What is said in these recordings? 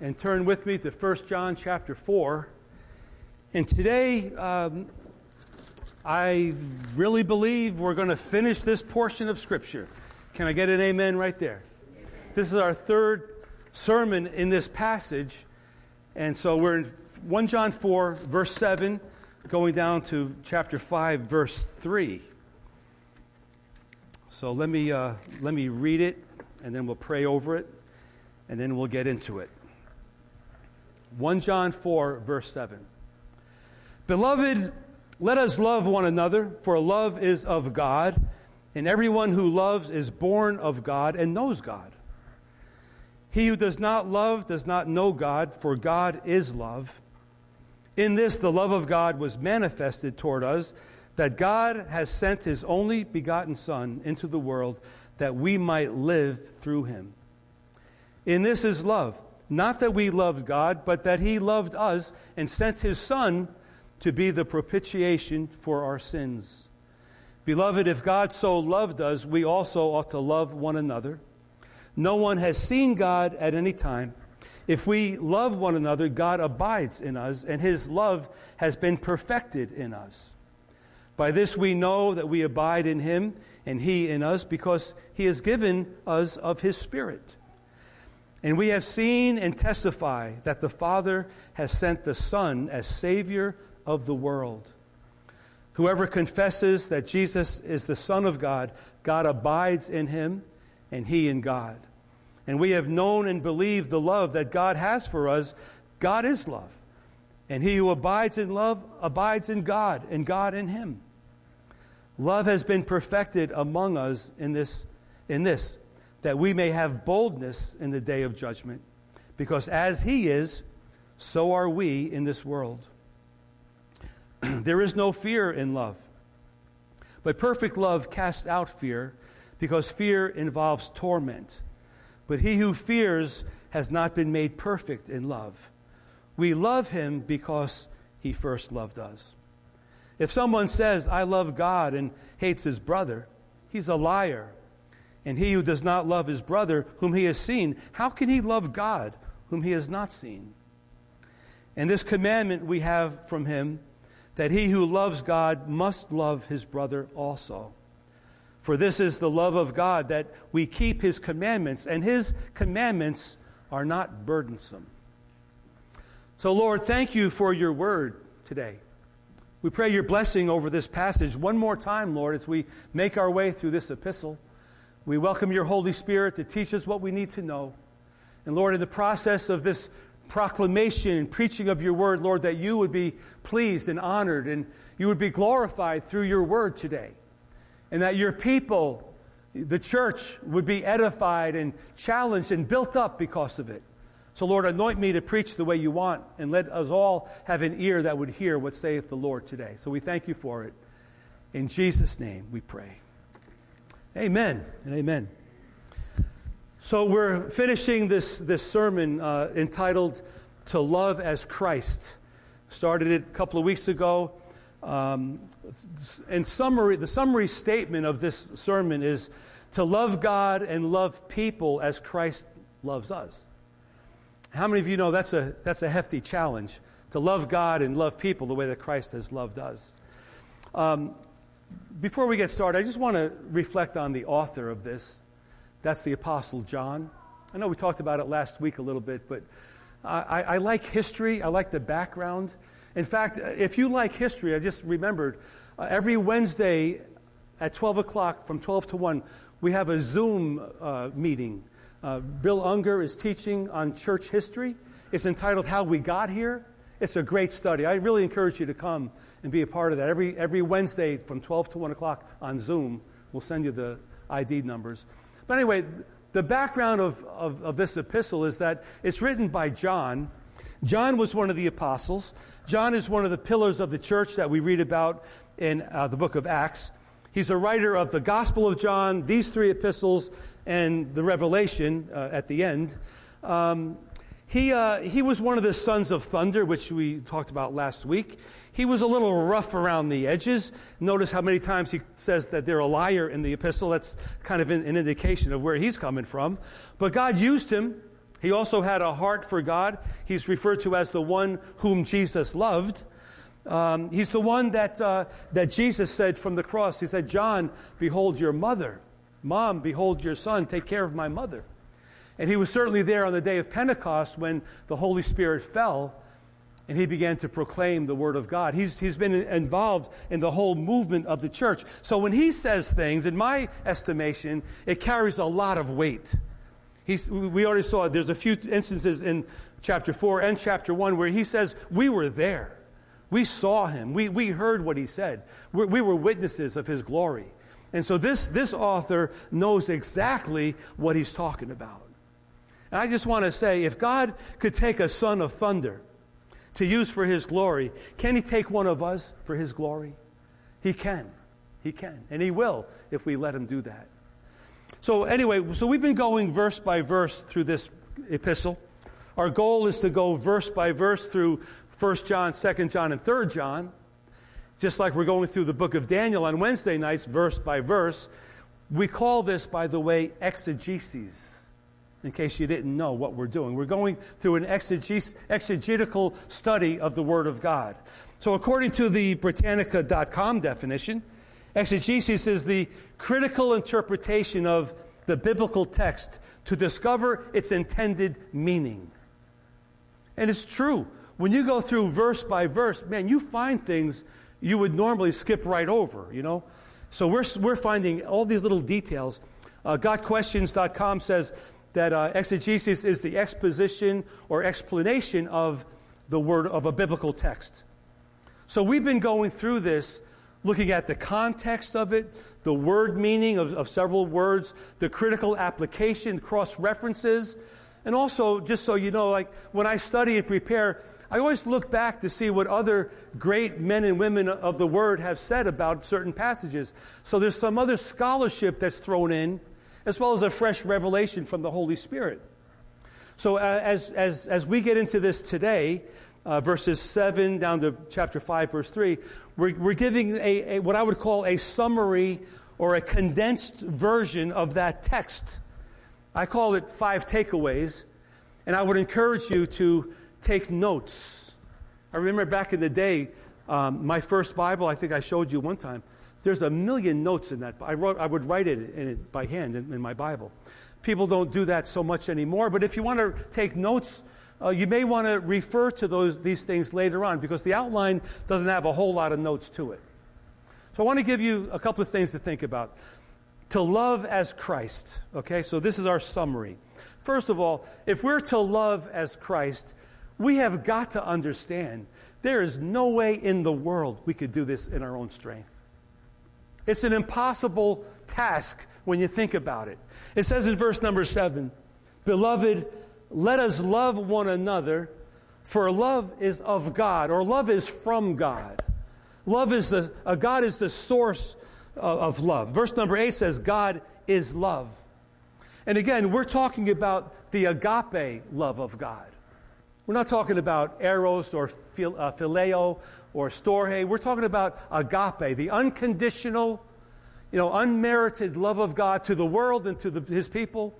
and turn with me to 1 John chapter 4. And today, I really believe we're going to finish this portion of Scripture. Can I get an amen right there? Amen. This is our third sermon in this passage. And so we're in 1 John 4, verse 7, going down to chapter 5, verse 3. So let me read it, and then we'll pray over it, and then we'll get into it. 1 John 4, verse 7. Beloved, let us love one another, for love is of God, and everyone who loves is born of God and knows God. He who does not love does not know God, for God is love. In this, the love of God was manifested toward us, that God has sent His only begotten Son into the world, that we might live through Him. In this is love, not that we loved God, but that He loved us and sent His Son to be the propitiation for our sins. Beloved, if God so loved us, we also ought to love one another. No one has seen God at any time. If we love one another, God abides in us, and His love has been perfected in us. By this we know that we abide in Him, and He in us, because He has given us of His Spirit. And we have seen and testify that the Father has sent the Son as Savior of the world. Whoever confesses that Jesus is the Son of God, God abides in Him, and He in God. And we have known and believed the love that God has for us. God is love. And he who abides in love abides in God, and God in him. Love has been perfected among us in this, that we may have boldness in the day of judgment, because as He is, so are we in this world. There is no fear in love, but perfect love casts out fear, because fear involves torment. But he who fears has not been made perfect in love. We love him because he first loved us. If someone says, I love God, and hates his brother, he's a liar. And he who does not love his brother, whom he has seen, how can he love God, whom he has not seen? And this commandment we have from him, that he who loves God must love his brother also. For this is the love of God, that we keep His commandments, and His commandments are not burdensome. So, Lord, thank You for Your word today. We pray Your blessing over this passage one more time, Lord, as we make our way through this epistle. We welcome Your Holy Spirit to teach us what we need to know. And, Lord, in the process of this proclamation and preaching of Your word, Lord, that You would be pleased and honored, and You would be glorified through Your word today. And that Your people, the church, would be edified and challenged and built up because of it. So, Lord, anoint me to preach the way You want, and let us all have an ear that would hear what saith the Lord today. So we thank You for it. In Jesus' name we pray. Amen and amen. So we're finishing this sermon entitled, To Love as Christ. Started it a couple of weeks ago. The summary statement of this sermon is to love God and love people as Christ loves us. How many of you know that's a hefty challenge, to love God and love people the way that Christ has loved us? Before we get started, I just want to reflect on the author of this. That's the Apostle John. I know we talked about it last week a little bit, but I like history. I like the background. In fact, if you like history, I just remembered, every Wednesday at 12 o'clock, from 12 to 1, we have a Zoom meeting. Bill Unger is teaching on church history. It's entitled How We Got Here. It's a great study. I really encourage you to come and be a part of that. Every Wednesday from 12 to 1 o'clock on Zoom, we'll send you the ID numbers. But anyway, the background of this epistle is that it's written by John. John was one of the apostles. John is one of the pillars of the church that we read about in the book of Acts. He's a writer of the Gospel of John, these three epistles, and the Revelation at the end. He was one of the sons of thunder, which we talked about last week. He was a little rough around the edges. Notice how many times he says that they're a liar in the epistle. That's kind of an indication of where he's coming from. But God used him. He also had a heart for God. He's referred to as the one whom Jesus loved. He's the one that Jesus said from the cross. He said, John, behold your mother. Mom, behold your son. Take care of my mother. And he was certainly there on the day of Pentecost when the Holy Spirit fell and he began to proclaim the Word of God. He's been involved in the whole movement of the church. So when he says things, in my estimation, it carries a lot of weight. We already saw there's a few instances in chapter 4 and chapter 1 where he says, we were there. We saw him. We heard what he said. We were witnesses of his glory. And so this author knows exactly what he's talking about. And I just want to say, if God could take a son of thunder to use for his glory, can he take one of us for his glory? He can. He can. And he will if we let him do that. So anyway, we've been going verse by verse through this epistle. Our goal is to go verse by verse through 1 John, 2 John, and 3 John. Just like we're going through the book of Daniel on Wednesday nights, verse by verse. We call this, by the way, exegesis, in case you didn't know what we're doing. We're going through an exegetical study of the Word of God. So according to the Britannica.com definition, exegesis is the critical interpretation of the biblical text to discover its intended meaning. And it's true. When you go through verse by verse, man, you find things you would normally skip right over, you know. So we're finding all these little details. GotQuestions.com says that exegesis is the exposition or explanation of the word of a biblical text. So we've been going through this, looking at the context of it, the word meaning of several words, the critical application, cross-references, and also, just so you know, like when I study and prepare, I always look back to see what other great men and women of the Word have said about certain passages. So there's some other scholarship that's thrown in, as well as a fresh revelation from the Holy Spirit. So as we get into this today, verses 7 down to chapter 5, verse 3, we're giving a what I would call a summary or a condensed version of that text. I call it 5 takeaways, and I would encourage you to take notes. I remember back in the day, my first Bible, I think I showed you one time, there's a million notes in that. I would write it in it by hand in my Bible. People don't do that so much anymore, but if you want to take notes, you may want to refer to these things later on because the outline doesn't have a whole lot of notes to it. So I want to give you a couple of things to think about. To love as Christ, okay? So this is our summary. First of all, if we're to love as Christ, we have got to understand there is no way in the world we could do this in our own strength. It's an impossible task when you think about it. It says in verse number 7, Beloved, let us love one another, for love is of God, or love is from God. Love is God is the source of love. Verse number 8 says, God is love. And again, we're talking about the agape love of God. We're not talking about eros or phileo or storge. We're talking about agape, the unconditional, unmerited love of God to the world and to his people.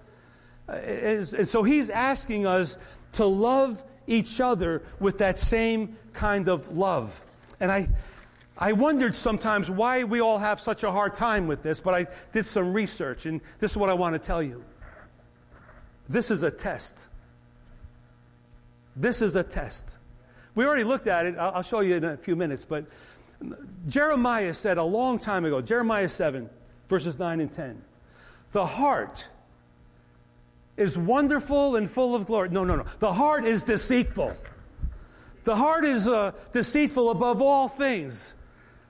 And so he's asking us to love each other with that same kind of love. And I wondered sometimes why we all have such a hard time with this, but I did some research, and this is what I want to tell you. This is a test. This is a test. We already looked at it. I'll show you in a few minutes. But Jeremiah said a long time ago, Jeremiah 7, verses 9 and 10, the heart is wonderful and full of glory. No. The heart is deceitful. The heart is deceitful above all things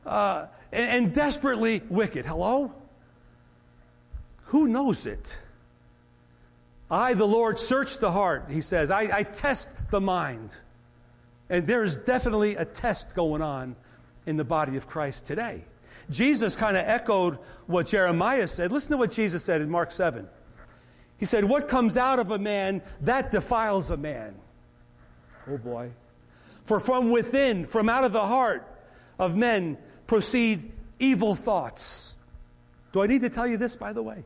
and desperately wicked. Hello? Who knows it? I, the Lord, search the heart, he says. I test the mind. And there is definitely a test going on in the body of Christ today. Jesus kind of echoed what Jeremiah said. Listen to what Jesus said in Mark 7. He said, what comes out of a man, that defiles a man. Oh, boy. For from within, from out of the heart of men, proceed evil thoughts. Do I need to tell you this, by the way?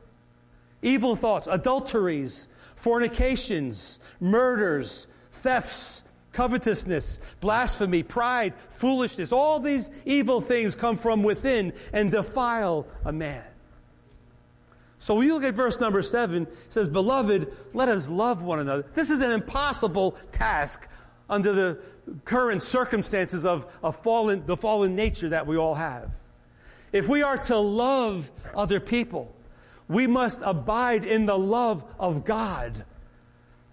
evil thoughts, adulteries, fornications, murders, thefts, covetousness, blasphemy, pride, foolishness. All these evil things come from within and defile a man. So when you look at verse number 7, it says, "Beloved, let us love one another." This is an impossible task under the current circumstances of the fallen nature that we all have. If we are to love other people, we must abide in the love of God.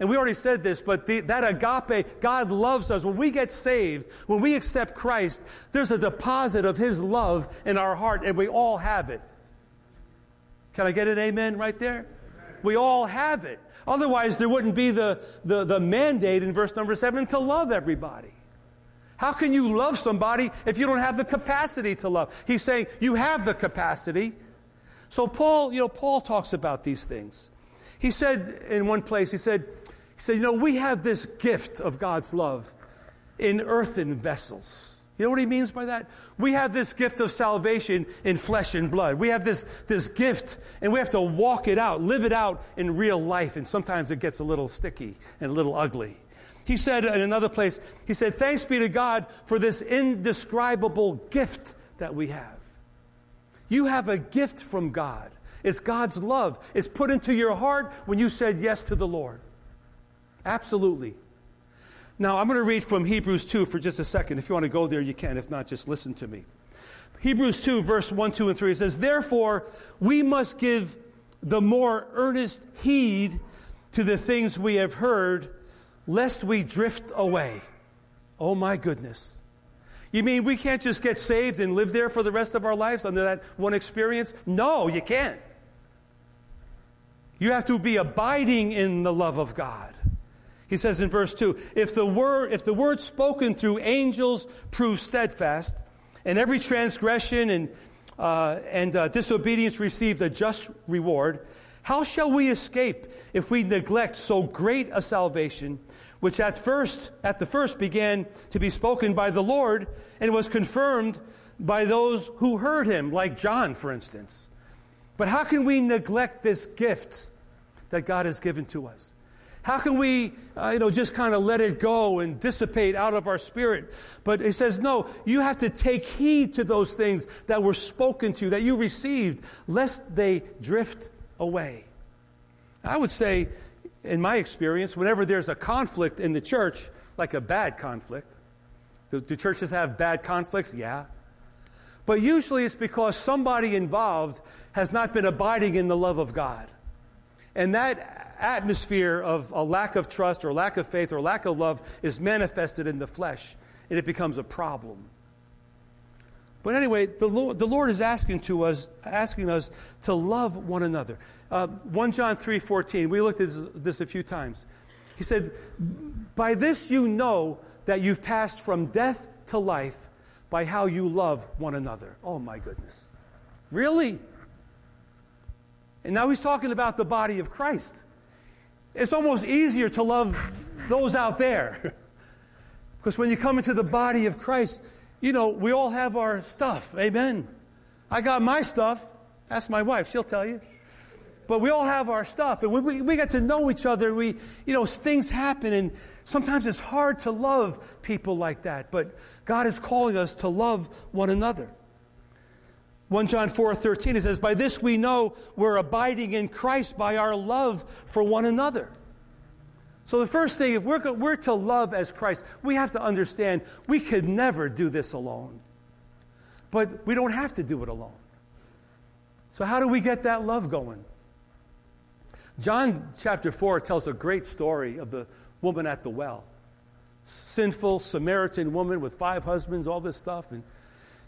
And we already said this, but that agape, God loves us. When we get saved, when we accept Christ, there's a deposit of His love in our heart, and we all have it. Can I get an amen right there? We all have it. Otherwise, there wouldn't be the mandate in verse number 7 to love everybody. How can you love somebody if you don't have the capacity to love? He's saying you have the capacity. So Paul talks about these things. He said in one place, he said, we have this gift of God's love in earthen vessels. You know what he means by that? We have this gift of salvation in flesh and blood. We have this gift, and we have to walk it out, live it out in real life, and sometimes it gets a little sticky and a little ugly. He said in another place, he said, "Thanks be to God for this indescribable gift that we have." You have a gift from God. It's God's love. It's put into your heart when you said yes to the Lord. Absolutely. Now, I'm going to read from Hebrews 2 for just a second. If you want to go there, you can. If not, just listen to me. Hebrews 2, verse 1, 2, and 3, it says, "Therefore, we must give the more earnest heed to the things we have heard, lest we drift away." Oh, my goodness. You mean we can't just get saved and live there for the rest of our lives under that one experience? No, you can't. You have to be abiding in the love of God. He says in verse 2, if the word spoken through angels proves steadfast, and every transgression and disobedience received a just reward, how shall we escape if we neglect so great a salvation, which at the first began to be spoken by the Lord and was confirmed by those who heard him, like John, for instance? But how can we neglect this gift that God has given to us? How can we, just kind of let it go and dissipate out of our spirit? But he says, no, you have to take heed to those things that were spoken to, that you received, lest they drift away. I would say, in my experience, whenever there's a conflict in the church, like a bad conflict, do churches have bad conflicts? Yeah. But usually it's because somebody involved has not been abiding in the love of God. And that atmosphere of a lack of trust or lack of faith or lack of love is manifested in the flesh, and it becomes a problem. But anyway, the Lord is asking us to love one another. 1 John 3:14, we looked at this a few times. He said, "By this you know that you've passed from death to life, by how you love one another." Oh my goodness. Really? And now he's talking about the body of Christ. It's almost easier to love those out there. Because when you come into the body of Christ, we all have our stuff. Amen. I got my stuff. Ask my wife. She'll tell you. But we all have our stuff. And we get to know each other. We, things happen. And sometimes it's hard to love people like that. But God is calling us to love one another. 1 John 4:13, it says, "By this we know we're abiding in Christ, by our love for one another." So the first thing, if we're to love as Christ, we have to understand we could never do this alone. But we don't have to do it alone. So how do we get that love going? John chapter 4 tells a great story of the woman at the well. Sinful Samaritan woman with 5 husbands, all this stuff, and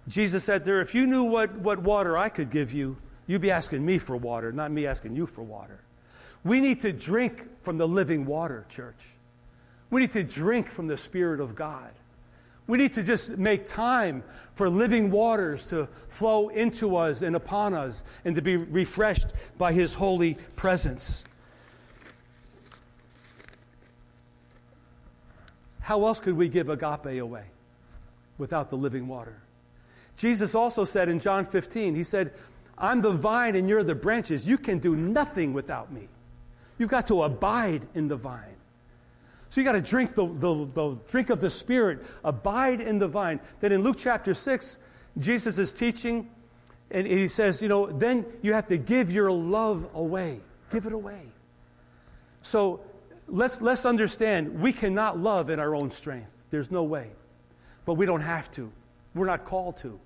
Jesus said there, "If you knew what water I could give you, you'd be asking me for water, not me asking you for water." We need to drink from the living water, church. We need to drink from the Spirit of God. We need to just make time for living waters to flow into us and upon us and to be refreshed by His holy presence. How else could we give agape away without the living water? Jesus also said in John 15, he said, I'm the vine and you're the branches. You can do nothing without me. You've got to abide in the vine. So you got to drink the drink of the Spirit, abide in the vine. Then in Luke chapter 6, Jesus is teaching, and he says, you know, then you have to give your love away. Give it away. So let's understand, we cannot love in our own strength. There's no way. But we don't have to. We're not called to.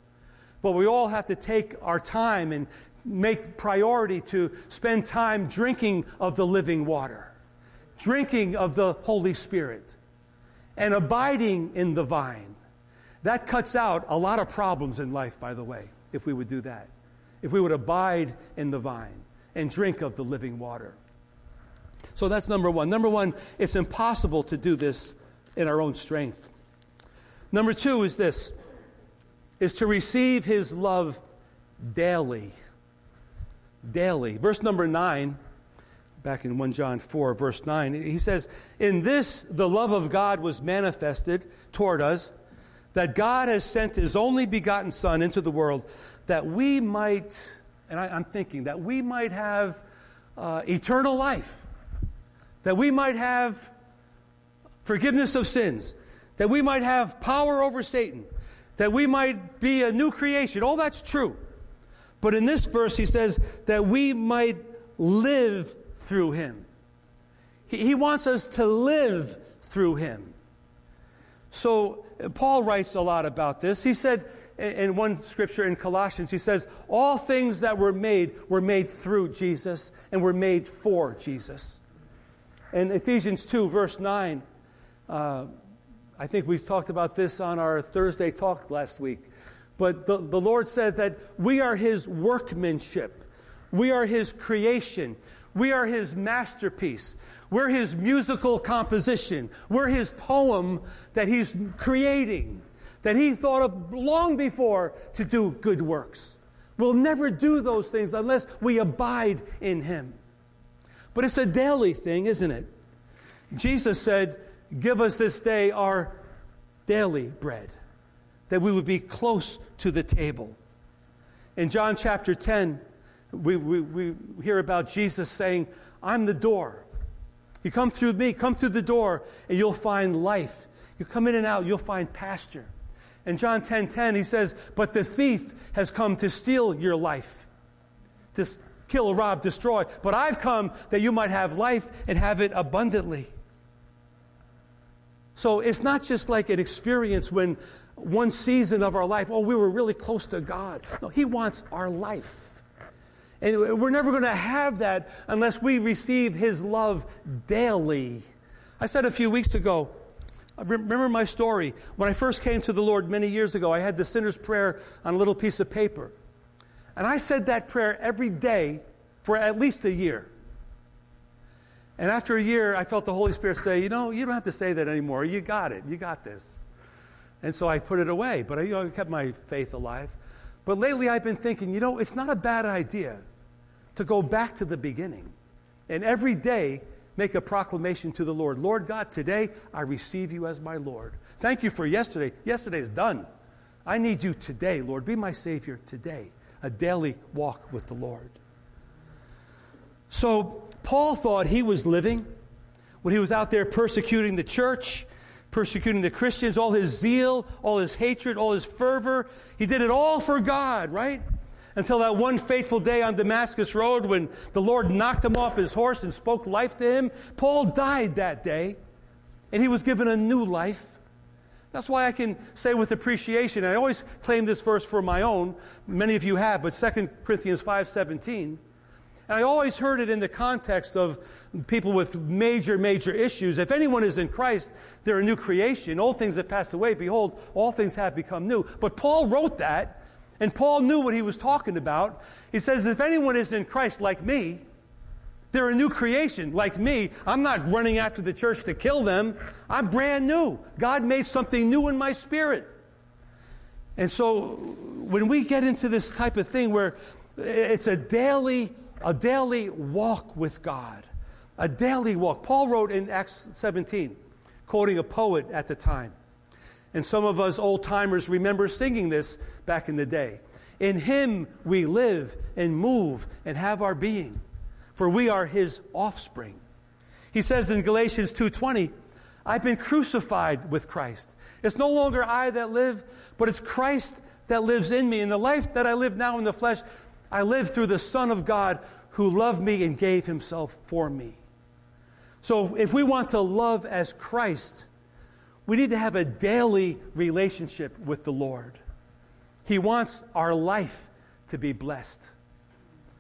But we all have to take our time and make priority to spend time drinking of the living water, drinking of the Holy Spirit, and abiding in the vine. That cuts out a lot of problems in life, by the way, if we would do that, if we would abide in the vine and drink of the living water. So that's number one. Number one, it's impossible to do this in our own strength. Number two is this, is to receive his love daily. Daily. Verse number 9, back in 1 John 4, verse 9, he says, "In this the love of God was manifested toward us, that God has sent his only begotten Son into the world, that we might," and I'm thinking, that we might have eternal life, that we might have forgiveness of sins, that we might have power over Satan, that we might be a new creation. All that's true. But in this verse, he says that we might live through him. He wants us to live through him. So Paul writes a lot about this. He said in one scripture in Colossians, he says, all things that were made through Jesus and were made for Jesus. And Ephesians 2, verse 9, I think we talked about this on our Thursday talk last week. But the Lord said that we are his workmanship. We are his creation. We are his masterpiece. We're his musical composition. We're his poem that he's creating, that he thought of long before to do good works. We'll never do those things unless we abide in him. But it's a daily thing, isn't it? Jesus said, give us this day our daily bread, that we would be close to the table. In John chapter 10, we hear about Jesus saying, I'm the door. You come through me, come through the door, and you'll find life. You come in and out, you'll find pasture. In John 10:10, he says, but the thief has come to steal your life, to kill, rob, destroy. But I've come that you might have life and have it abundantly. So it's not just like an experience when one season of our life, oh, we were really close to God. No, he wants our life. And we're never going to have that unless we receive his love daily. I said a few weeks ago, I remember my story. When I first came to the Lord many years ago, I had the sinner's prayer on a little piece of paper. And I said that prayer every day for at least a year. And after a year, I felt the Holy Spirit say, you know, you don't have to say that anymore. You got it. You got this. And so I put it away, but I kept my faith alive. But lately I've been thinking, you know, it's not a bad idea to go back to the beginning and every day make a proclamation to the Lord. Lord God, today I receive you as my Lord. Thank you for yesterday. Yesterday is done. I need you today, Lord. Be my Savior today. A daily walk with the Lord. So Paul thought he was living when he was out there persecuting the church, persecuting the Christians, all his zeal, all his hatred, all his fervor. He did it all for God, right? Until that one fateful day on Damascus Road when the Lord knocked him off his horse and spoke life to him. Paul died that day, and he was given a new life. That's why I can say with appreciation, I always claim this verse for my own, many of you have, but 2 Corinthians 5:17, and I always heard it in the context of people with major, major issues. If anyone is in Christ, they're a new creation. Old things have passed away. Behold, all things have become new. But Paul wrote that, and Paul knew what he was talking about. He says, if anyone is in Christ like me, they're a new creation like me. I'm not running after the church to kill them. I'm brand new. God made something new in my spirit. And so when we get into this type of thing where it's a daily walk with God, a daily walk. Paul wrote in Acts 17, quoting a poet at the time. And some of us old-timers remember singing this back in the day. In him we live and move and have our being, for we are his offspring. He says in Galatians 2:20, I've been crucified with Christ. It's no longer I that live, but it's Christ that lives in me. And the life that I live now in the flesh, I live through the Son of God who loved me and gave himself for me. So if we want to love as Christ, we need to have a daily relationship with the Lord. He wants our life to be blessed,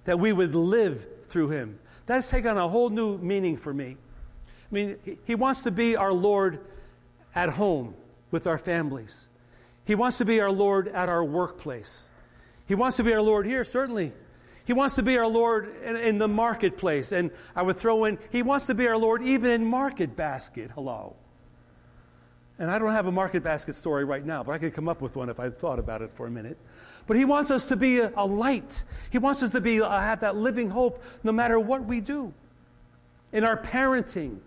that we would live through him. That's taken on a whole new meaning for me. I mean, he wants to be our Lord at home with our families. He wants to be our Lord at our workplace. He wants to be our Lord here, certainly. He wants to be our Lord in the marketplace. And I would throw in, he wants to be our Lord even in Market Basket. Hello. And I don't have a Market Basket story right now, but I could come up with one if I thought about it for a minute. But he wants us to be a light. He wants us to be have that living hope no matter what we do. In our parenting,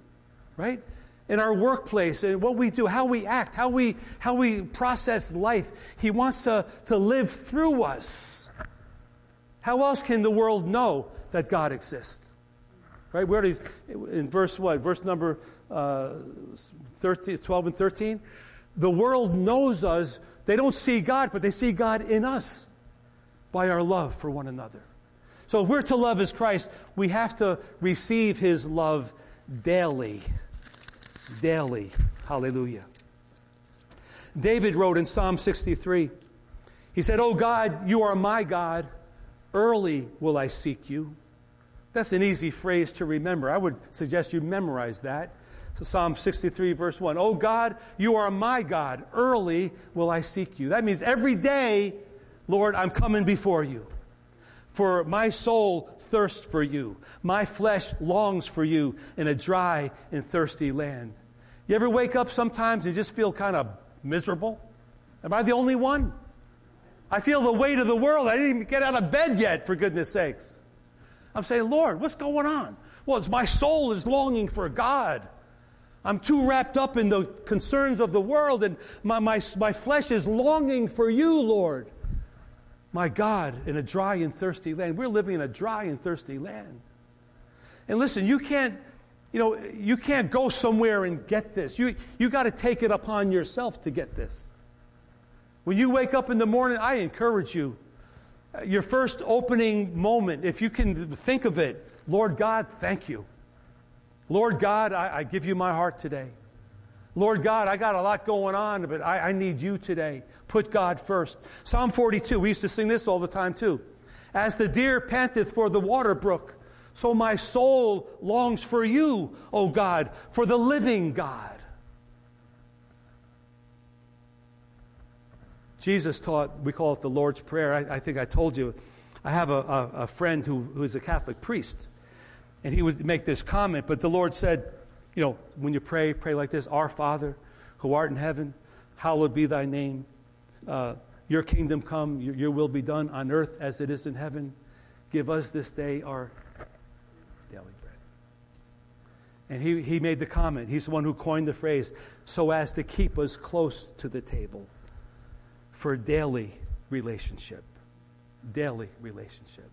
right? In our workplace, in what we do, how we act, how we process life. He wants to live through us. How else can the world know that God exists? Right? We already, in verse number 12 and 13. The world knows us. They don't see God, but they see God in us by our love for one another. So if we're to love as Christ, we have to receive his love daily. Daily. Hallelujah. David wrote in Psalm 63, he said, "O God, you are my God. Early will I seek you." That's an easy phrase to remember. I would suggest you memorize that. So Psalm 63, verse 1. "O God, you are my God. Early will I seek you." That means every day, Lord, I'm coming before you. For my soul thirsts for you. My flesh longs for you in a dry and thirsty land. You ever wake up sometimes and just feel kind of miserable? Am I the only one? I feel the weight of the world. I didn't even get out of bed yet, for goodness sakes. I'm saying, Lord, what's going on? Well, it's my soul is longing for God. I'm too wrapped up in the concerns of the world, and my flesh is longing for you, Lord. My God, in a dry and thirsty land. We're living in a dry and thirsty land. And listen, you can't go somewhere and get this. You got to take it upon yourself to get this. When you wake up in the morning, I encourage you, your first opening moment, if you can think of it, Lord God, thank you. Lord God, I give you my heart today. Lord God, I got a lot going on, but I need you today. Put God first. Psalm 42, we used to sing this all the time too. As the deer panteth for the water brook, so my soul longs for you, O God, for the living God. Jesus taught, we call it the Lord's Prayer. I think I told you, I have a friend who is a Catholic priest, and he would make this comment, but the Lord said, you know, when you pray, pray like this: Our Father, who art in heaven, hallowed be thy name. Your kingdom come, your will be done on earth as it is in heaven. Give us this day our daily bread. And he made the comment. He's the one who coined the phrase, so as to keep us close to the table for daily relationship. Daily relationship.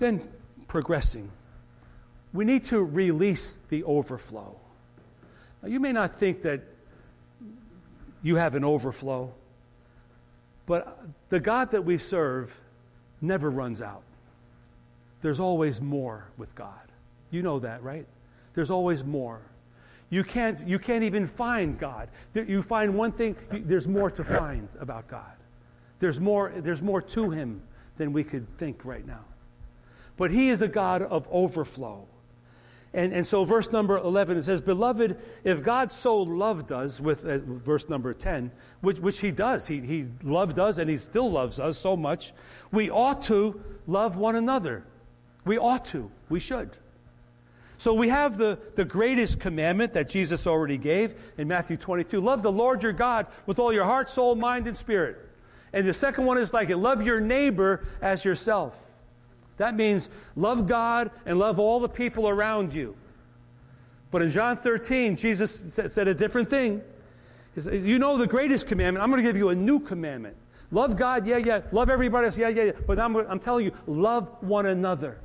Then progressing. We need to release the overflow. Now, you may not think that you have an overflow, but the God that we serve never runs out. There's always more with God. You know that, right? There's always more. You can't even find God. You find one thing, there's more to find about God. There's more to him than we could think right now. But he is a God of overflow. And so verse number 11, it says, "Beloved, if God so loved us," with verse number 10, which he does. He loved us and he still loves us so much. "We ought to love one another." We ought to. We should. So we have the greatest commandment that Jesus already gave in Matthew 22. Love the Lord your God with all your heart, soul, mind, and spirit. And the second one is like it. Love your neighbor as yourself. That means love God and love all the people around you. But in John 13, Jesus said a different thing. You know the greatest commandment. I'm going to give you a new commandment. Love God, yeah, yeah. Love everybody else, yeah, yeah, yeah. But I'm telling you, love one another.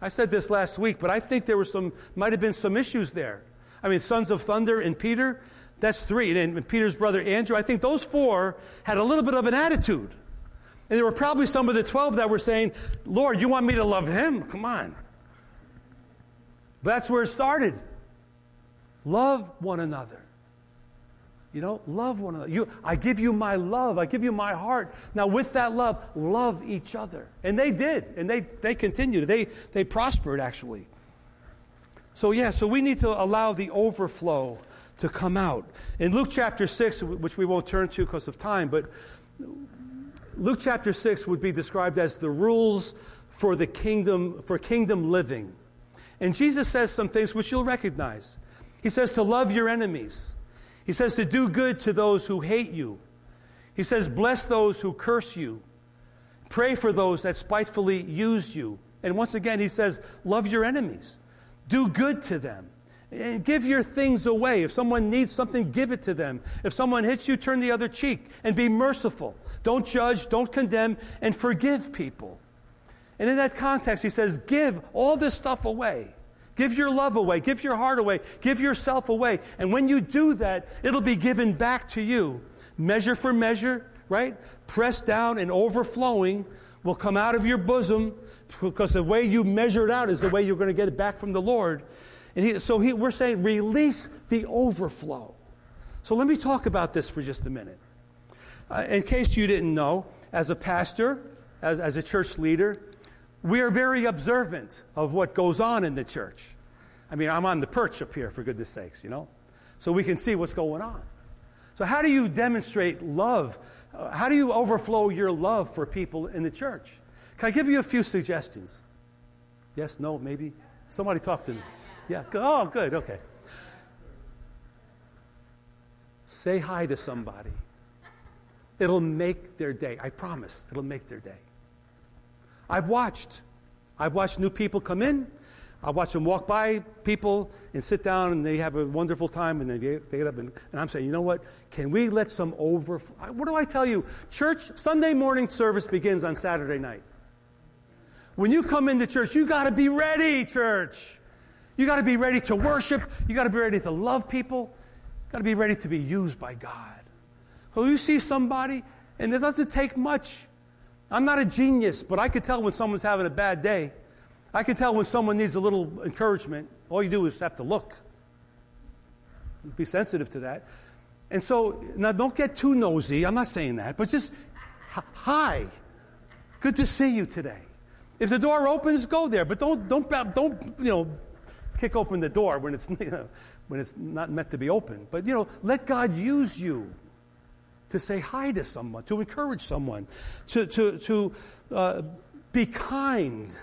I said this last week, but I think there were might have been some issues there. I mean, Sons of Thunder and Peter, that's three. And Peter's brother Andrew, I think those four had a little bit of an attitude. And there were probably some of the 12 that were saying, Lord, you want me to love him? Come on. That's where it started. Love one another. You know, love one another. I give you my love. I give you my heart. Now, with that love, love each other. And they did. And they continued. They prospered, actually. So, yeah, so we need to allow the overflow to come out. In Luke chapter 6, which we won't turn to because of time, but Luke chapter 6 would be described as the rules for the kingdom, for kingdom living. And Jesus says some things which you'll recognize. He says to love your enemies. He says to do good to those who hate you. He says bless those who curse you. Pray for those that spitefully use you. And once again, he says love your enemies. Do good to them. And give your things away. If someone needs something, give it to them. If someone hits you, turn the other cheek and be merciful. Don't judge, don't condemn, and forgive people. And in that context, he says give all this stuff away. Give your love away. Give your heart away. Give yourself away. And when you do that, it'll be given back to you. Measure for measure, right? Pressed down and overflowing will come out of your bosom, because the way you measure it out is the way you're going to get it back from the Lord. And we're saying release the overflow. So let me talk about this for just a minute. In case you didn't know, as a pastor, as a church leader, we are very observant of what goes on in the church. I mean, I'm on the perch up here, for goodness sakes, you know. So we can see what's going on. So how do you demonstrate love? How do you overflow your love for people in the church? Can I give you a few suggestions? Yes, no, maybe? Somebody talk to me. Yeah, oh, good, okay. Say hi to somebody. It'll make their day. I promise, it'll make their day. I've watched new people come in. I watch them walk by people and sit down, and they have a wonderful time, and they get up, and I'm saying, you know what? Can we let some overflow? What do I tell you? Church, Sunday morning service begins on Saturday night. When you come into church, you got to be ready, church. You got to be ready to worship. You got to be ready to love people. You got to be ready to be used by God. So you see somebody, and it doesn't take much. I'm not a genius, but I can tell when someone's having a bad day. I can tell when someone needs a little encouragement. All you do is have to look. Be sensitive to that. And so, now don't get too nosy. I'm not saying that. But just, hi. Good to see you today. If the door opens, go there. But don't kick open the door when it's not meant to be open. But, let God use you to say hi to someone, to encourage someone, to be kind,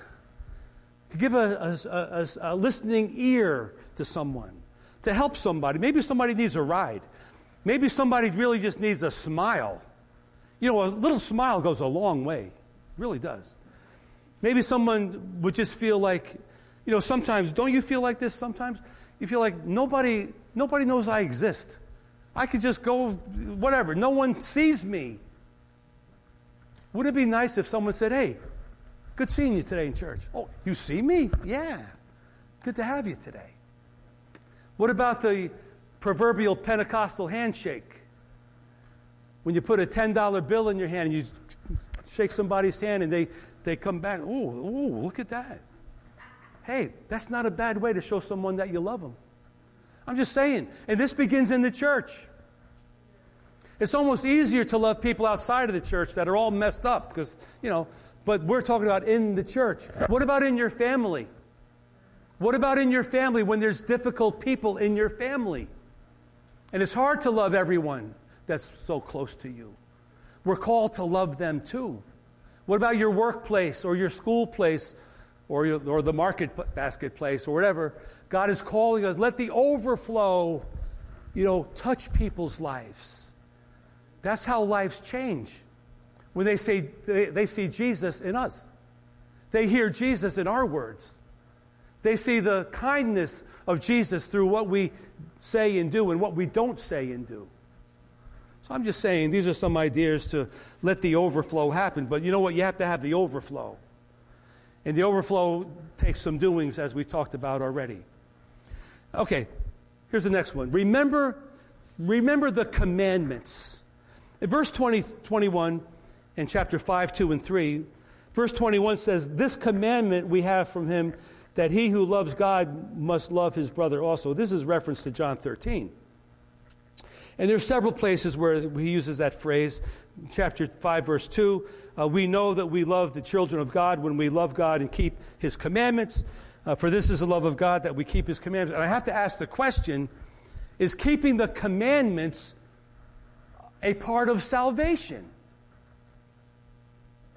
to give a listening ear to someone, to help somebody. Maybe somebody needs a ride. Maybe somebody really just needs a smile. A little smile goes a long way. It really does. Maybe someone would just feel like, sometimes, don't you feel like this sometimes? You feel like nobody knows I exist. I could just go, whatever. No one sees me. Wouldn't it be nice if someone said, hey, good seeing you today in church. Oh, you see me? Yeah. Good to have you today. What about the proverbial Pentecostal handshake? When you put a $10 bill in your hand and you shake somebody's hand and they come back, ooh, look at that. Hey, that's not a bad way to show someone that you love them. I'm just saying. And this begins in the church. It's almost easier to love people outside of the church that are all messed up because, but we're talking about in the church. What about in your family? What about in your family when there's difficult people in your family? And it's hard to love everyone that's so close to you. We're called to love them too. What about your workplace or your school place or the market basket place or whatever? God is calling us. Let the overflow, touch people's lives. That's how lives change. When they see Jesus in us. They hear Jesus in our words. They see the kindness of Jesus through what we say and do and what we don't say and do. I'm just saying these are some ideas to let the overflow happen. But you know what? You have to have the overflow. And the overflow takes some doings, as we talked about already. Okay, here's the next one. Remember the commandments. In verse 21 and chapter 5, 2, and 3, verse 21 says, "This commandment we have from him, that he who loves God must love his brother also." This is reference to John 13. And there are several places where he uses that phrase. Chapter 5, verse 2, "We know that we love the children of God when we love God and keep his commandments. For this is the love of God, that we keep his commandments." And I have to ask the question, is keeping the commandments a part of salvation?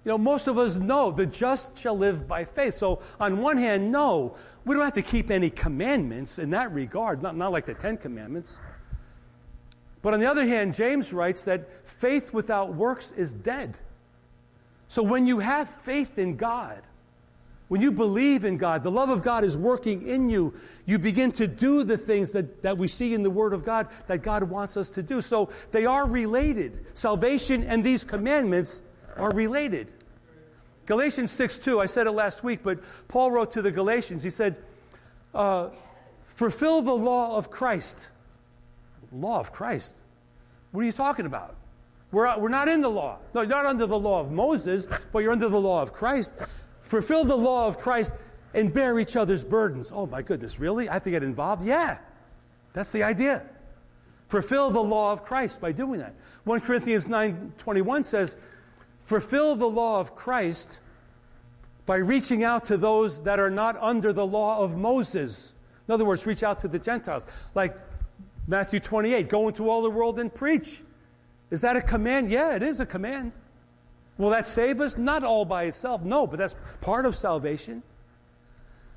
You know, most of us know the just shall live by faith. So on one hand, no, we don't have to keep any commandments in that regard, not like the Ten Commandments. But on the other hand, James writes that faith without works is dead. So when you have faith in God, when you believe in God, the love of God is working in you. You begin to do the things that we see in the Word of God that God wants us to do. So they are related. Salvation and these commandments are related. Galatians 6:2, I said it last week, but Paul wrote to the Galatians. He said, fulfill the law of Christ. Law of Christ? What are you talking about? We're not in the law. No, you're not under the law of Moses, but you're under the law of Christ. Fulfill the law of Christ and bear each other's burdens. Oh, my goodness, really? I have to get involved? Yeah, that's the idea. Fulfill the law of Christ by doing that. 1 Corinthians 9:21 says, fulfill the law of Christ by reaching out to those that are not under the law of Moses. In other words, reach out to the Gentiles. Like Matthew 28, go into all the world and preach. Is that a command? Yeah, it is a command. Will that save us? Not all by itself, no, but that's part of salvation.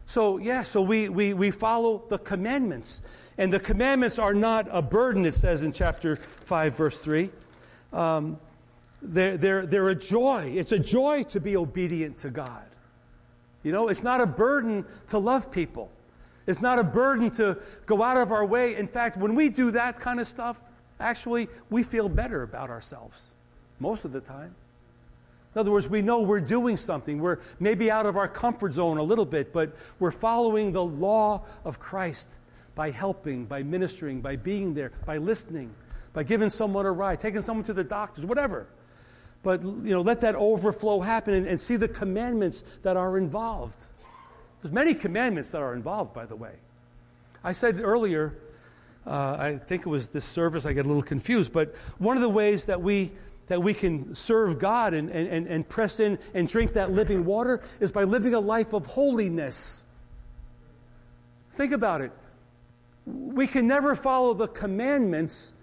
So, yeah, so we follow the commandments. And the commandments are not a burden, it says in chapter 5, verse 3. They're a joy. It's a joy to be obedient to God. You know, it's not a burden to love people. It's not a burden to go out of our way. In fact, when we do that kind of stuff, actually, we feel better about ourselves most of the time. In other words, we know we're doing something. We're maybe out of our comfort zone a little bit, but we're following the law of Christ by helping, by ministering, by being there, by listening, by giving someone a ride, taking someone to the doctors, whatever. But, you know, let that overflow happen and see the commandments that are involved. There's many commandments that are involved, by the way. I said earlier, I think it was this service, I get a little confused, but one of the ways that we can serve God and press in and drink that living water is by living a life of holiness. Think about it. We can never follow the commandments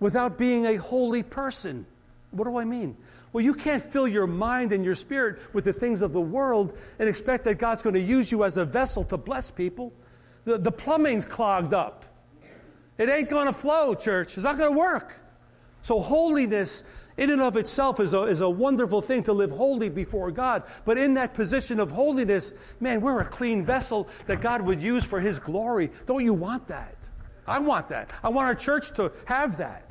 without being a holy person. What do I mean? Well, you can't fill your mind and your spirit with the things of the world and expect that God's going to use you as a vessel to bless people. The plumbing's clogged up. It ain't going to flow, church. It's not going to work. So holiness in and of itself is a wonderful thing, to live holy before God. But in that position of holiness, man, we're a clean vessel that God would use for his glory. Don't you want that? I want that. I want our church to have that.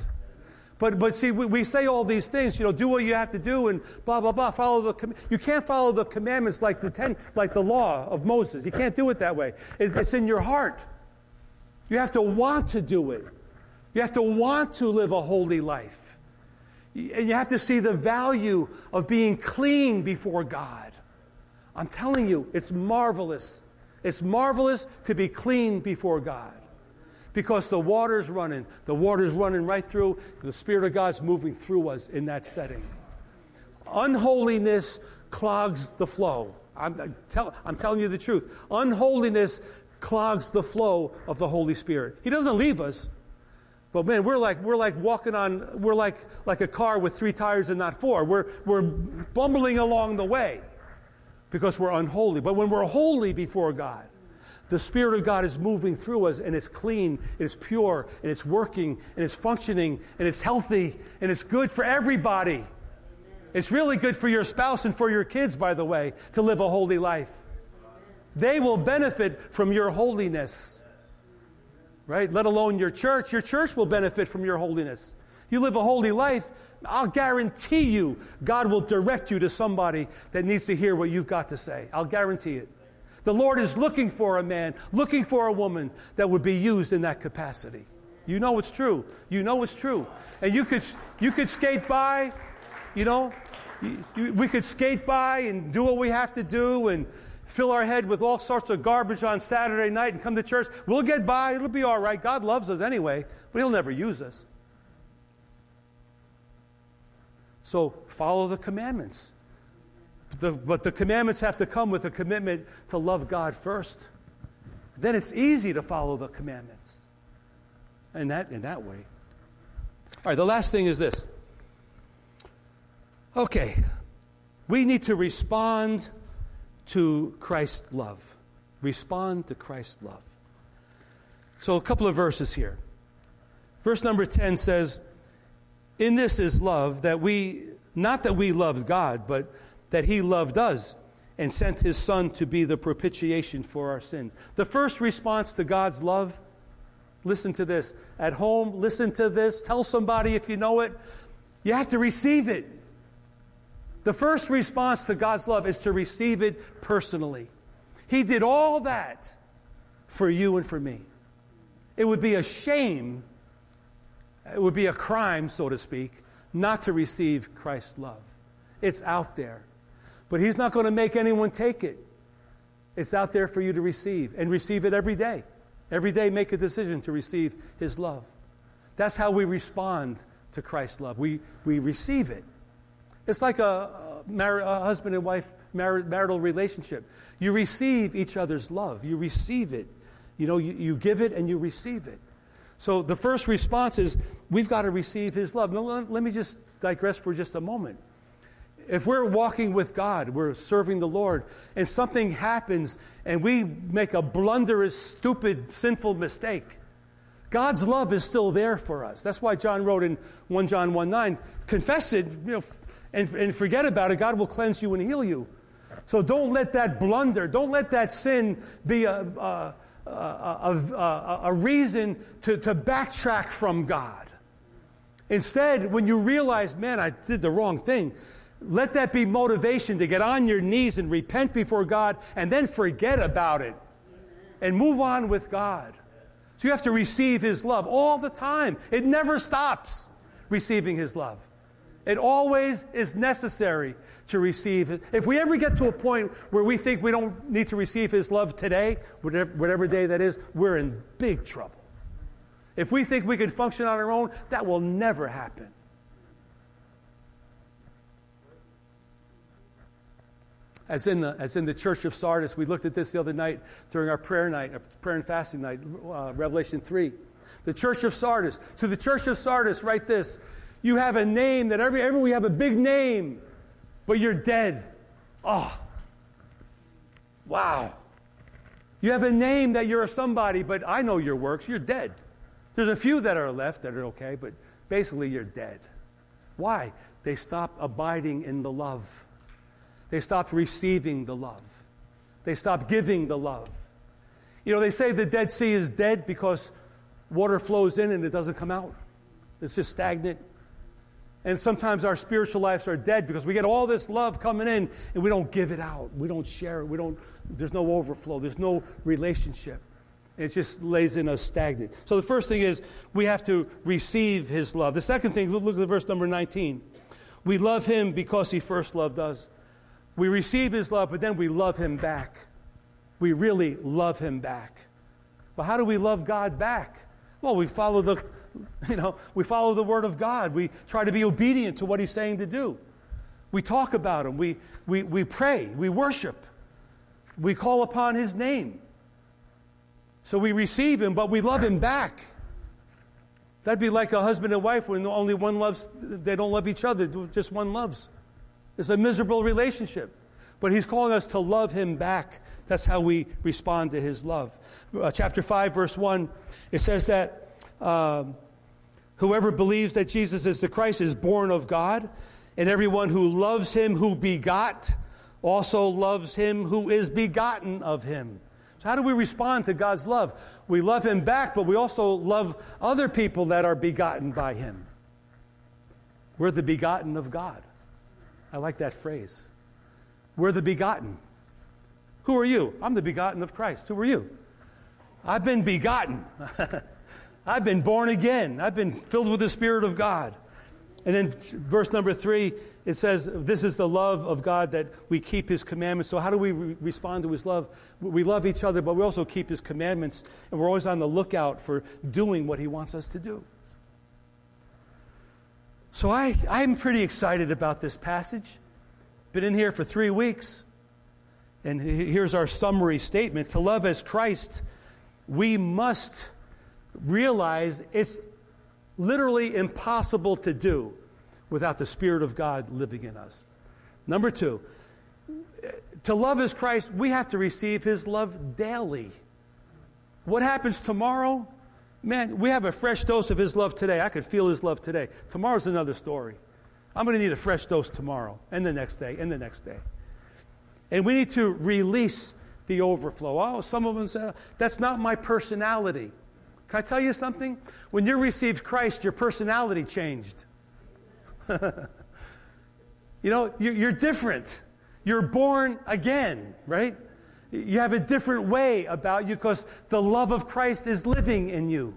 But see, we say all these things, you know, do what you have to do and blah, blah, blah. You can't follow the commandments like the law of Moses. You can't do it that way. It's in your heart. You have to want to do it. You have to want to live a holy life. And you have to see the value of being clean before God. I'm telling you, it's marvelous. It's marvelous to be clean before God. Because the water's running. The water's running right through. The Spirit of God's moving through us in that setting. Unholiness clogs the flow. I'm telling you the truth. Unholiness clogs the flow of the Holy Spirit. He doesn't leave us. But man, we're like walking on, we're like a car with three tires and not four. We're bumbling along the way because we're unholy. But when we're holy before God, the Spirit of God is moving through us, and it's clean, and it's pure, and it's working, and it's functioning, and it's healthy, and it's good for everybody. It's really good for your spouse and for your kids, by the way, to live a holy life. They will benefit from your holiness, right? Let alone your church. Your church will benefit from your holiness. you live a holy life, I'll guarantee you God will direct you to somebody that needs to hear what you've got to say. I'll guarantee it. The Lord is looking for a man, looking for a woman that would be used in that capacity. You know it's true. You know it's true. And you could skate by, you know. We could skate by and do what we have to do and fill our head with all sorts of garbage on Saturday night and come to church. We'll get by. It'll be all right. God loves us anyway, but He'll never use us. So follow the commandments. But the commandments have to come with a commitment to love God first. Then it's easy to follow the commandments. In that way. All right, the last thing is this. Okay, we need to respond to Christ's love. Respond to Christ's love. So a couple of verses here. Verse number 10 says, in this is love, that we, not that we loved God, but that He loved us and sent His Son to be the propitiation for our sins. The first response to God's love, listen to this. At home, listen to this. Tell somebody if you know it. You have to receive it. The first response to God's love is to receive it personally. He did all that for you and for me. It would be a shame, it would be a crime, so to speak, not to receive Christ's love. It's out there. But He's not going to make anyone take it. It's out there for you to receive, and receive it every day. Every day make a decision to receive His love. That's how we respond to Christ's love. We receive it. It's like a husband and wife marital relationship. You receive each other's love. You receive it. You know, you give it and you receive it. So the first response is we've got to receive His love. Now, let me just digress for just a moment. If we're walking with God, we're serving the Lord, and something happens and we make a blunderous, stupid, sinful mistake, God's love is still there for us. That's why John wrote in 1 John 1:9, confess it, you know, and forget about it. God will cleanse you and heal you. So don't let that blunder, don't let that sin be a reason to backtrack from God. Instead, when you realize, man, I did the wrong thing, let that be motivation to get on your knees and repent before God and then forget about it and move on with God. So you have to receive His love all the time. It never stops receiving His love. It always is necessary to receive it. If we ever get to a point where we think we don't need to receive His love today, whatever day that is, we're in big trouble. If we think we can function on our own, that will never happen. As in the church of Sardis, we looked at this the other night during our prayer and fasting night, Revelation 3. The church of Sardis. To the church of Sardis, write this. You have a name that everyone, you have a big name, but you're dead. Oh, wow. You have a name that you're a somebody, but I know your works. You're dead. There's a few that are left that are okay, but basically you're dead. Why? They stopped abiding in the love. They stopped receiving the love. They stopped giving the love. You know, they say the Dead Sea is dead because water flows in and it doesn't come out. It's just stagnant. And sometimes our spiritual lives are dead because we get all this love coming in and we don't give it out. We don't share it. There's no overflow. There's no relationship. It just lays in us stagnant. So the first thing is we have to receive His love. The second thing, look at verse number 19. We love Him because He first loved us. We receive His love, but then we love Him back. We really love Him back. Well, how do we love God back? Well, we follow the Word of God. We try to be obedient to what He's saying to do. We talk about Him. We pray. We worship. We call upon His name. So we receive Him, but we love Him back. That'd be like a husband and wife when only one loves. They don't love each other. Just one loves. It's a miserable relationship. But He's calling us to love Him back. That's how we respond to His love. Chapter 5, verse 1, it says that whoever believes that Jesus is the Christ is born of God, and everyone who loves Him who begot also loves Him who is begotten of Him. So how do we respond to God's love? We love Him back, but we also love other people that are begotten by Him. We're the begotten of God. I like that phrase. We're the begotten. Who are you? I'm the begotten of Christ. Who are you? I've been begotten. I've been born again. I've been filled with the Spirit of God. And then verse number 3, it says, this is the love of God, that we keep His commandments. So how do we respond to His love? We love each other, but we also keep His commandments, and we're always on the lookout for doing what He wants us to do. So I'm pretty excited about this passage. Been in here for 3 weeks, and here's our summary statement. To love as Christ, we must realize it's literally impossible to do without the Spirit of God living in us. Number 2, to love as Christ, we have to receive His love daily. What happens tomorrow? Man, we have a fresh dose of His love today. I could feel His love today. Tomorrow's another story. I'm going to need a fresh dose tomorrow, and the next day, and the next day. And we need to release the overflow. Oh, some of them say, that's not my personality. Can I tell you something? When you received Christ, your personality changed. You're different. You're born again, right? You have a different way about you because the love of Christ is living in you.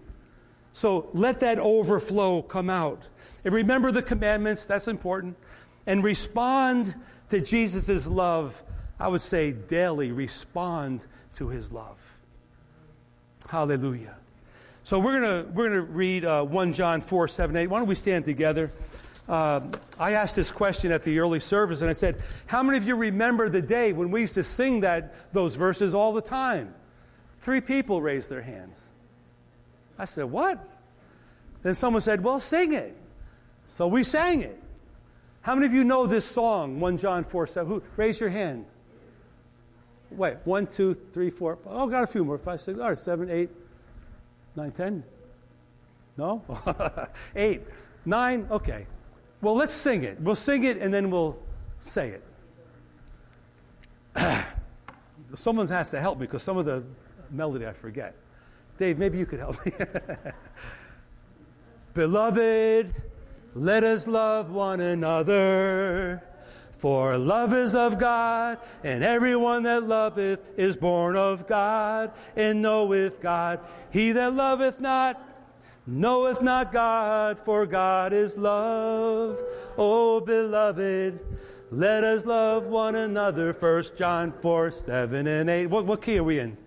So let that overflow come out. And remember the commandments, that's important. And respond to Jesus' love. I would say daily respond to His love. Hallelujah. So we're gonna read 1 John 4:7-8. Why don't we stand together? I asked this question at the early service, and I said, how many of you remember the day when we used to sing those verses all the time? 3 people raised their hands. I said, what? Then someone said, well, sing it. So we sang it. How many of you know this song, 1 John 4:7? Who? Raise your hand. Wait, 1, 2, 3, 4. Oh, got a few more. 5, 6, all right, 7, 8. 9, 10? No? 8, 9? Okay. Well, let's sing it. We'll sing it and then we'll say it. Someone has to help me because some of the melody I forget. Dave, maybe you could help me. Beloved, let us love one another, for love is of God, and everyone that loveth is born of God, and knoweth God. He that loveth not, knoweth not God, for God is love. O beloved, let us love one another. 1 John 4:7-8. What key are we in?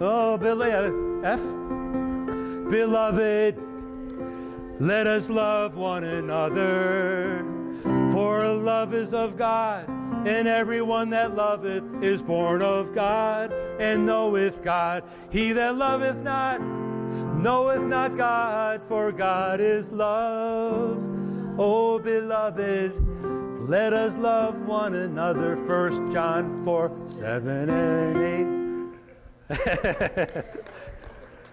Oh, beloved. F? Beloved, let us love one another. For love is of God, and everyone that loveth is born of God, and knoweth God. He that loveth not, knoweth not God, for God is love. O beloved, let us love one another. 1 John 4:7-8.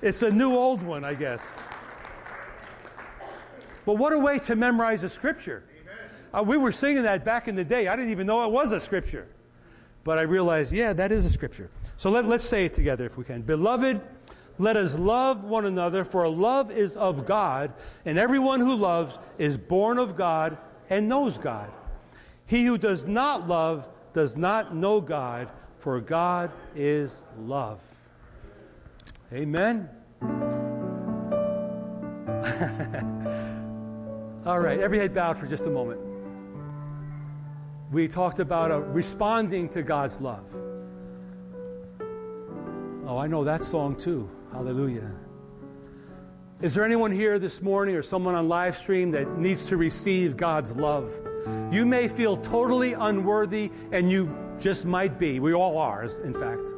It's a new old one, I guess. But what a way to memorize a scripture. We were singing that back in the day. I didn't even know it was a scripture. But I realized, yeah, that is a scripture. So let's say it together if we can. Beloved, let us love one another, for love is of God, and everyone who loves is born of God and knows God. He who does not love does not know God, for God is love. Amen. All right, every head bowed for just a moment. We talked about responding to God's love. Oh, I know that song too. Hallelujah. Is there anyone here this morning or someone on live stream that needs to receive God's love? You may feel totally unworthy, and you just might be. We all are, in fact.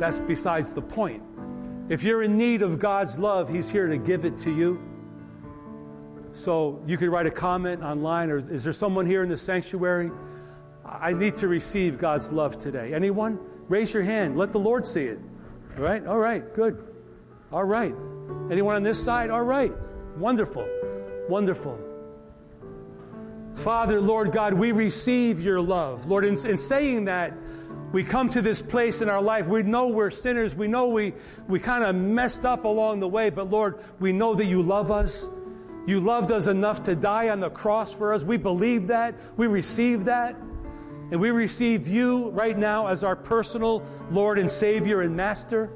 That's besides the point. If you're in need of God's love, He's here to give it to you. So you could write a comment online, or is there someone here in the sanctuary? I need to receive God's love today. Anyone? Raise your hand. Let the Lord see it. All right? All right. Good. All right. Anyone on this side? All right. Wonderful. Wonderful. Father, Lord God, we receive your love. Lord, in saying that, we come to this place in our life. We know we're sinners. We know we kind of messed up along the way. But Lord, we know that you love us. You loved us enough to die on the cross for us. We believe that. We receive that. And we receive you right now as our personal Lord and Savior and Master.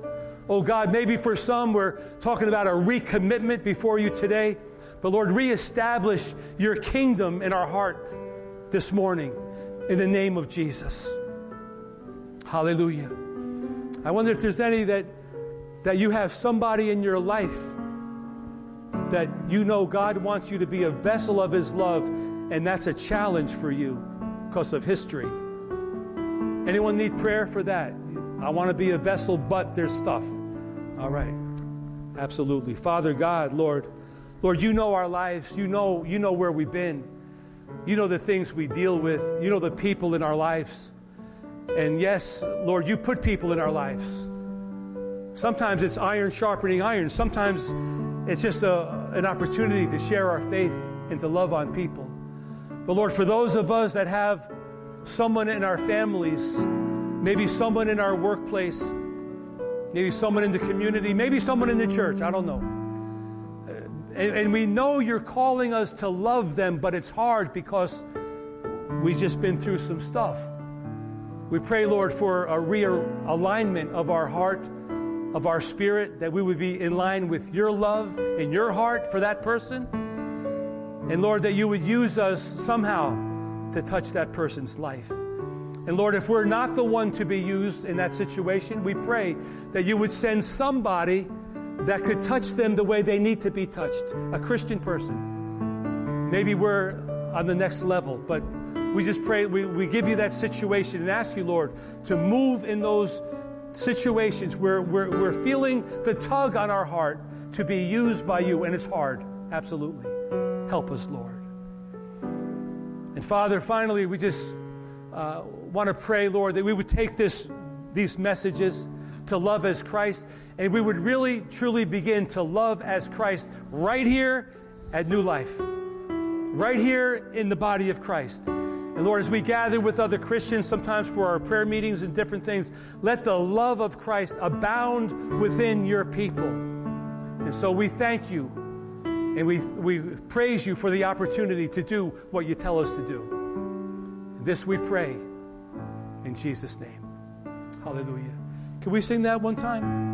Oh God, maybe for some we're talking about a recommitment before you today. But Lord, reestablish your kingdom in our heart this morning in the name of Jesus. Hallelujah. I wonder if there's any that you have somebody in your life that you know God wants you to be a vessel of his love, and that's a challenge for you because of history. Anyone need prayer for that? I want to be a vessel, but there's stuff. All right. Absolutely. Father God, Lord, you know our lives. You know where we've been. You know the things we deal with. You know the people in our lives. And yes, Lord, you put people in our lives. Sometimes it's iron sharpening iron. Sometimes it's just an opportunity to share our faith and to love on people. But Lord, for those of us that have someone in our families, maybe someone in our workplace, maybe someone in the community, maybe someone in the church, I don't know. And we know you're calling us to love them, but it's hard because we've just been through some stuff. We pray, Lord, for a realignment of our heart, of our spirit, that we would be in line with your love and your heart for that person. And Lord, that you would use us somehow to touch that person's life. And Lord, if we're not the one to be used in that situation, we pray that you would send somebody that could touch them the way they need to be touched, a Christian person. Maybe we're on the next level, but we just pray, we give you that situation and ask you, Lord, to move in those situations where we're feeling the tug on our heart to be used by you, and it's hard. Absolutely. Help us, Lord. And Father, finally, we just want to pray, Lord, that we would take these messages to love as Christ, and we would really, truly begin to love as Christ right here at New Life, right here in the body of Christ. And Lord, as we gather with other Christians, sometimes for our prayer meetings and different things, let the love of Christ abound within your people. And so we thank you, and we praise you for the opportunity to do what you tell us to do. And this we pray in Jesus' name. Hallelujah. Can we sing that one time?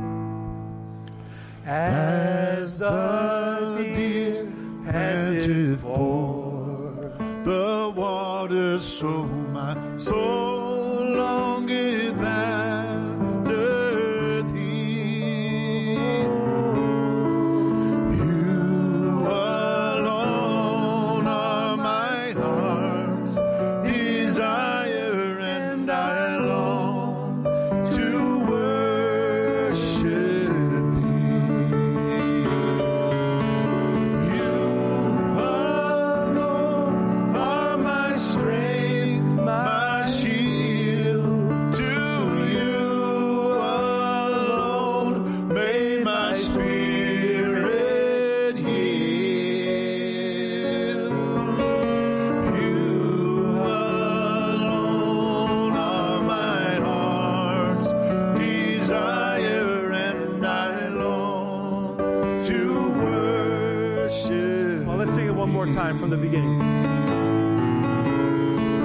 As the deer panteth for the water, so my soul longeth after thee. You alone are my heart's desire, and I long to from the beginning.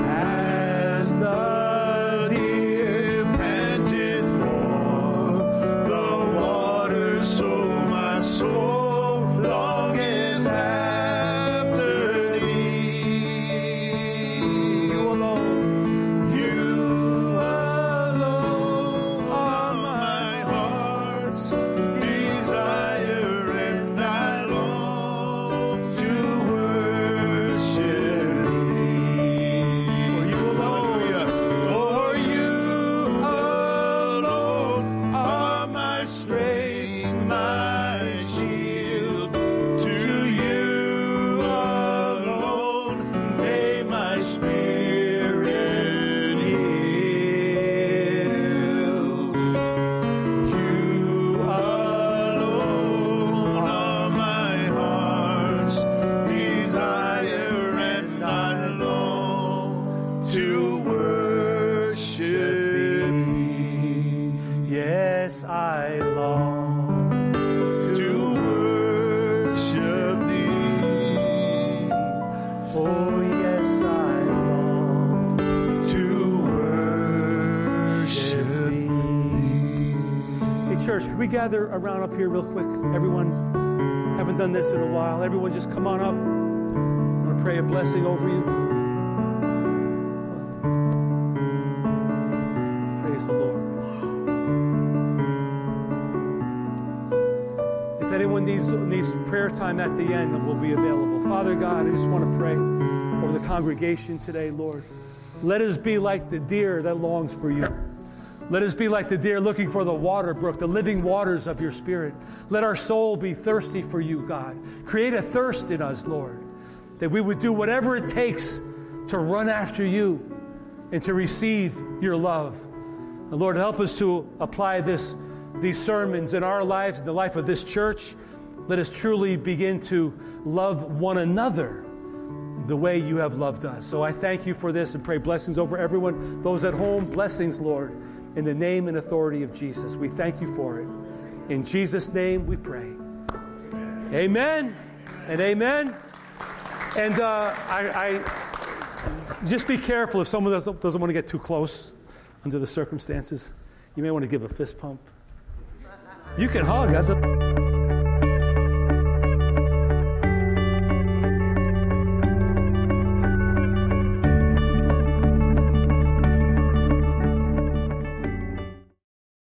As the deer panteth for the water, so my soul longeth after thee. You alone are my heart's desire, and I long to worship. Can we gather around up here real quick? Everyone, haven't done this in a while. Everyone, just come on up. I'm going to pray a blessing over you. Praise the Lord. If anyone needs prayer time at the end, we'll be available. Father God, I just want to pray over the congregation today, Lord. Let us be like the deer that longs for you. Let us be like the deer looking for the water brook, the living waters of your Spirit. Let our soul be thirsty for you, God. Create a thirst in us, Lord, that we would do whatever it takes to run after you and to receive your love. And Lord, help us to apply these sermons in our lives, in the life of this church. Let us truly begin to love one another the way you have loved us. So I thank you for this and pray blessings over everyone. Those at home, blessings, Lord. In the name and authority of Jesus, we thank you for it. In Jesus' name we pray. Amen, amen. And amen. And I just be careful if someone doesn't want to get too close under the circumstances. You may want to give a fist pump. You can hug.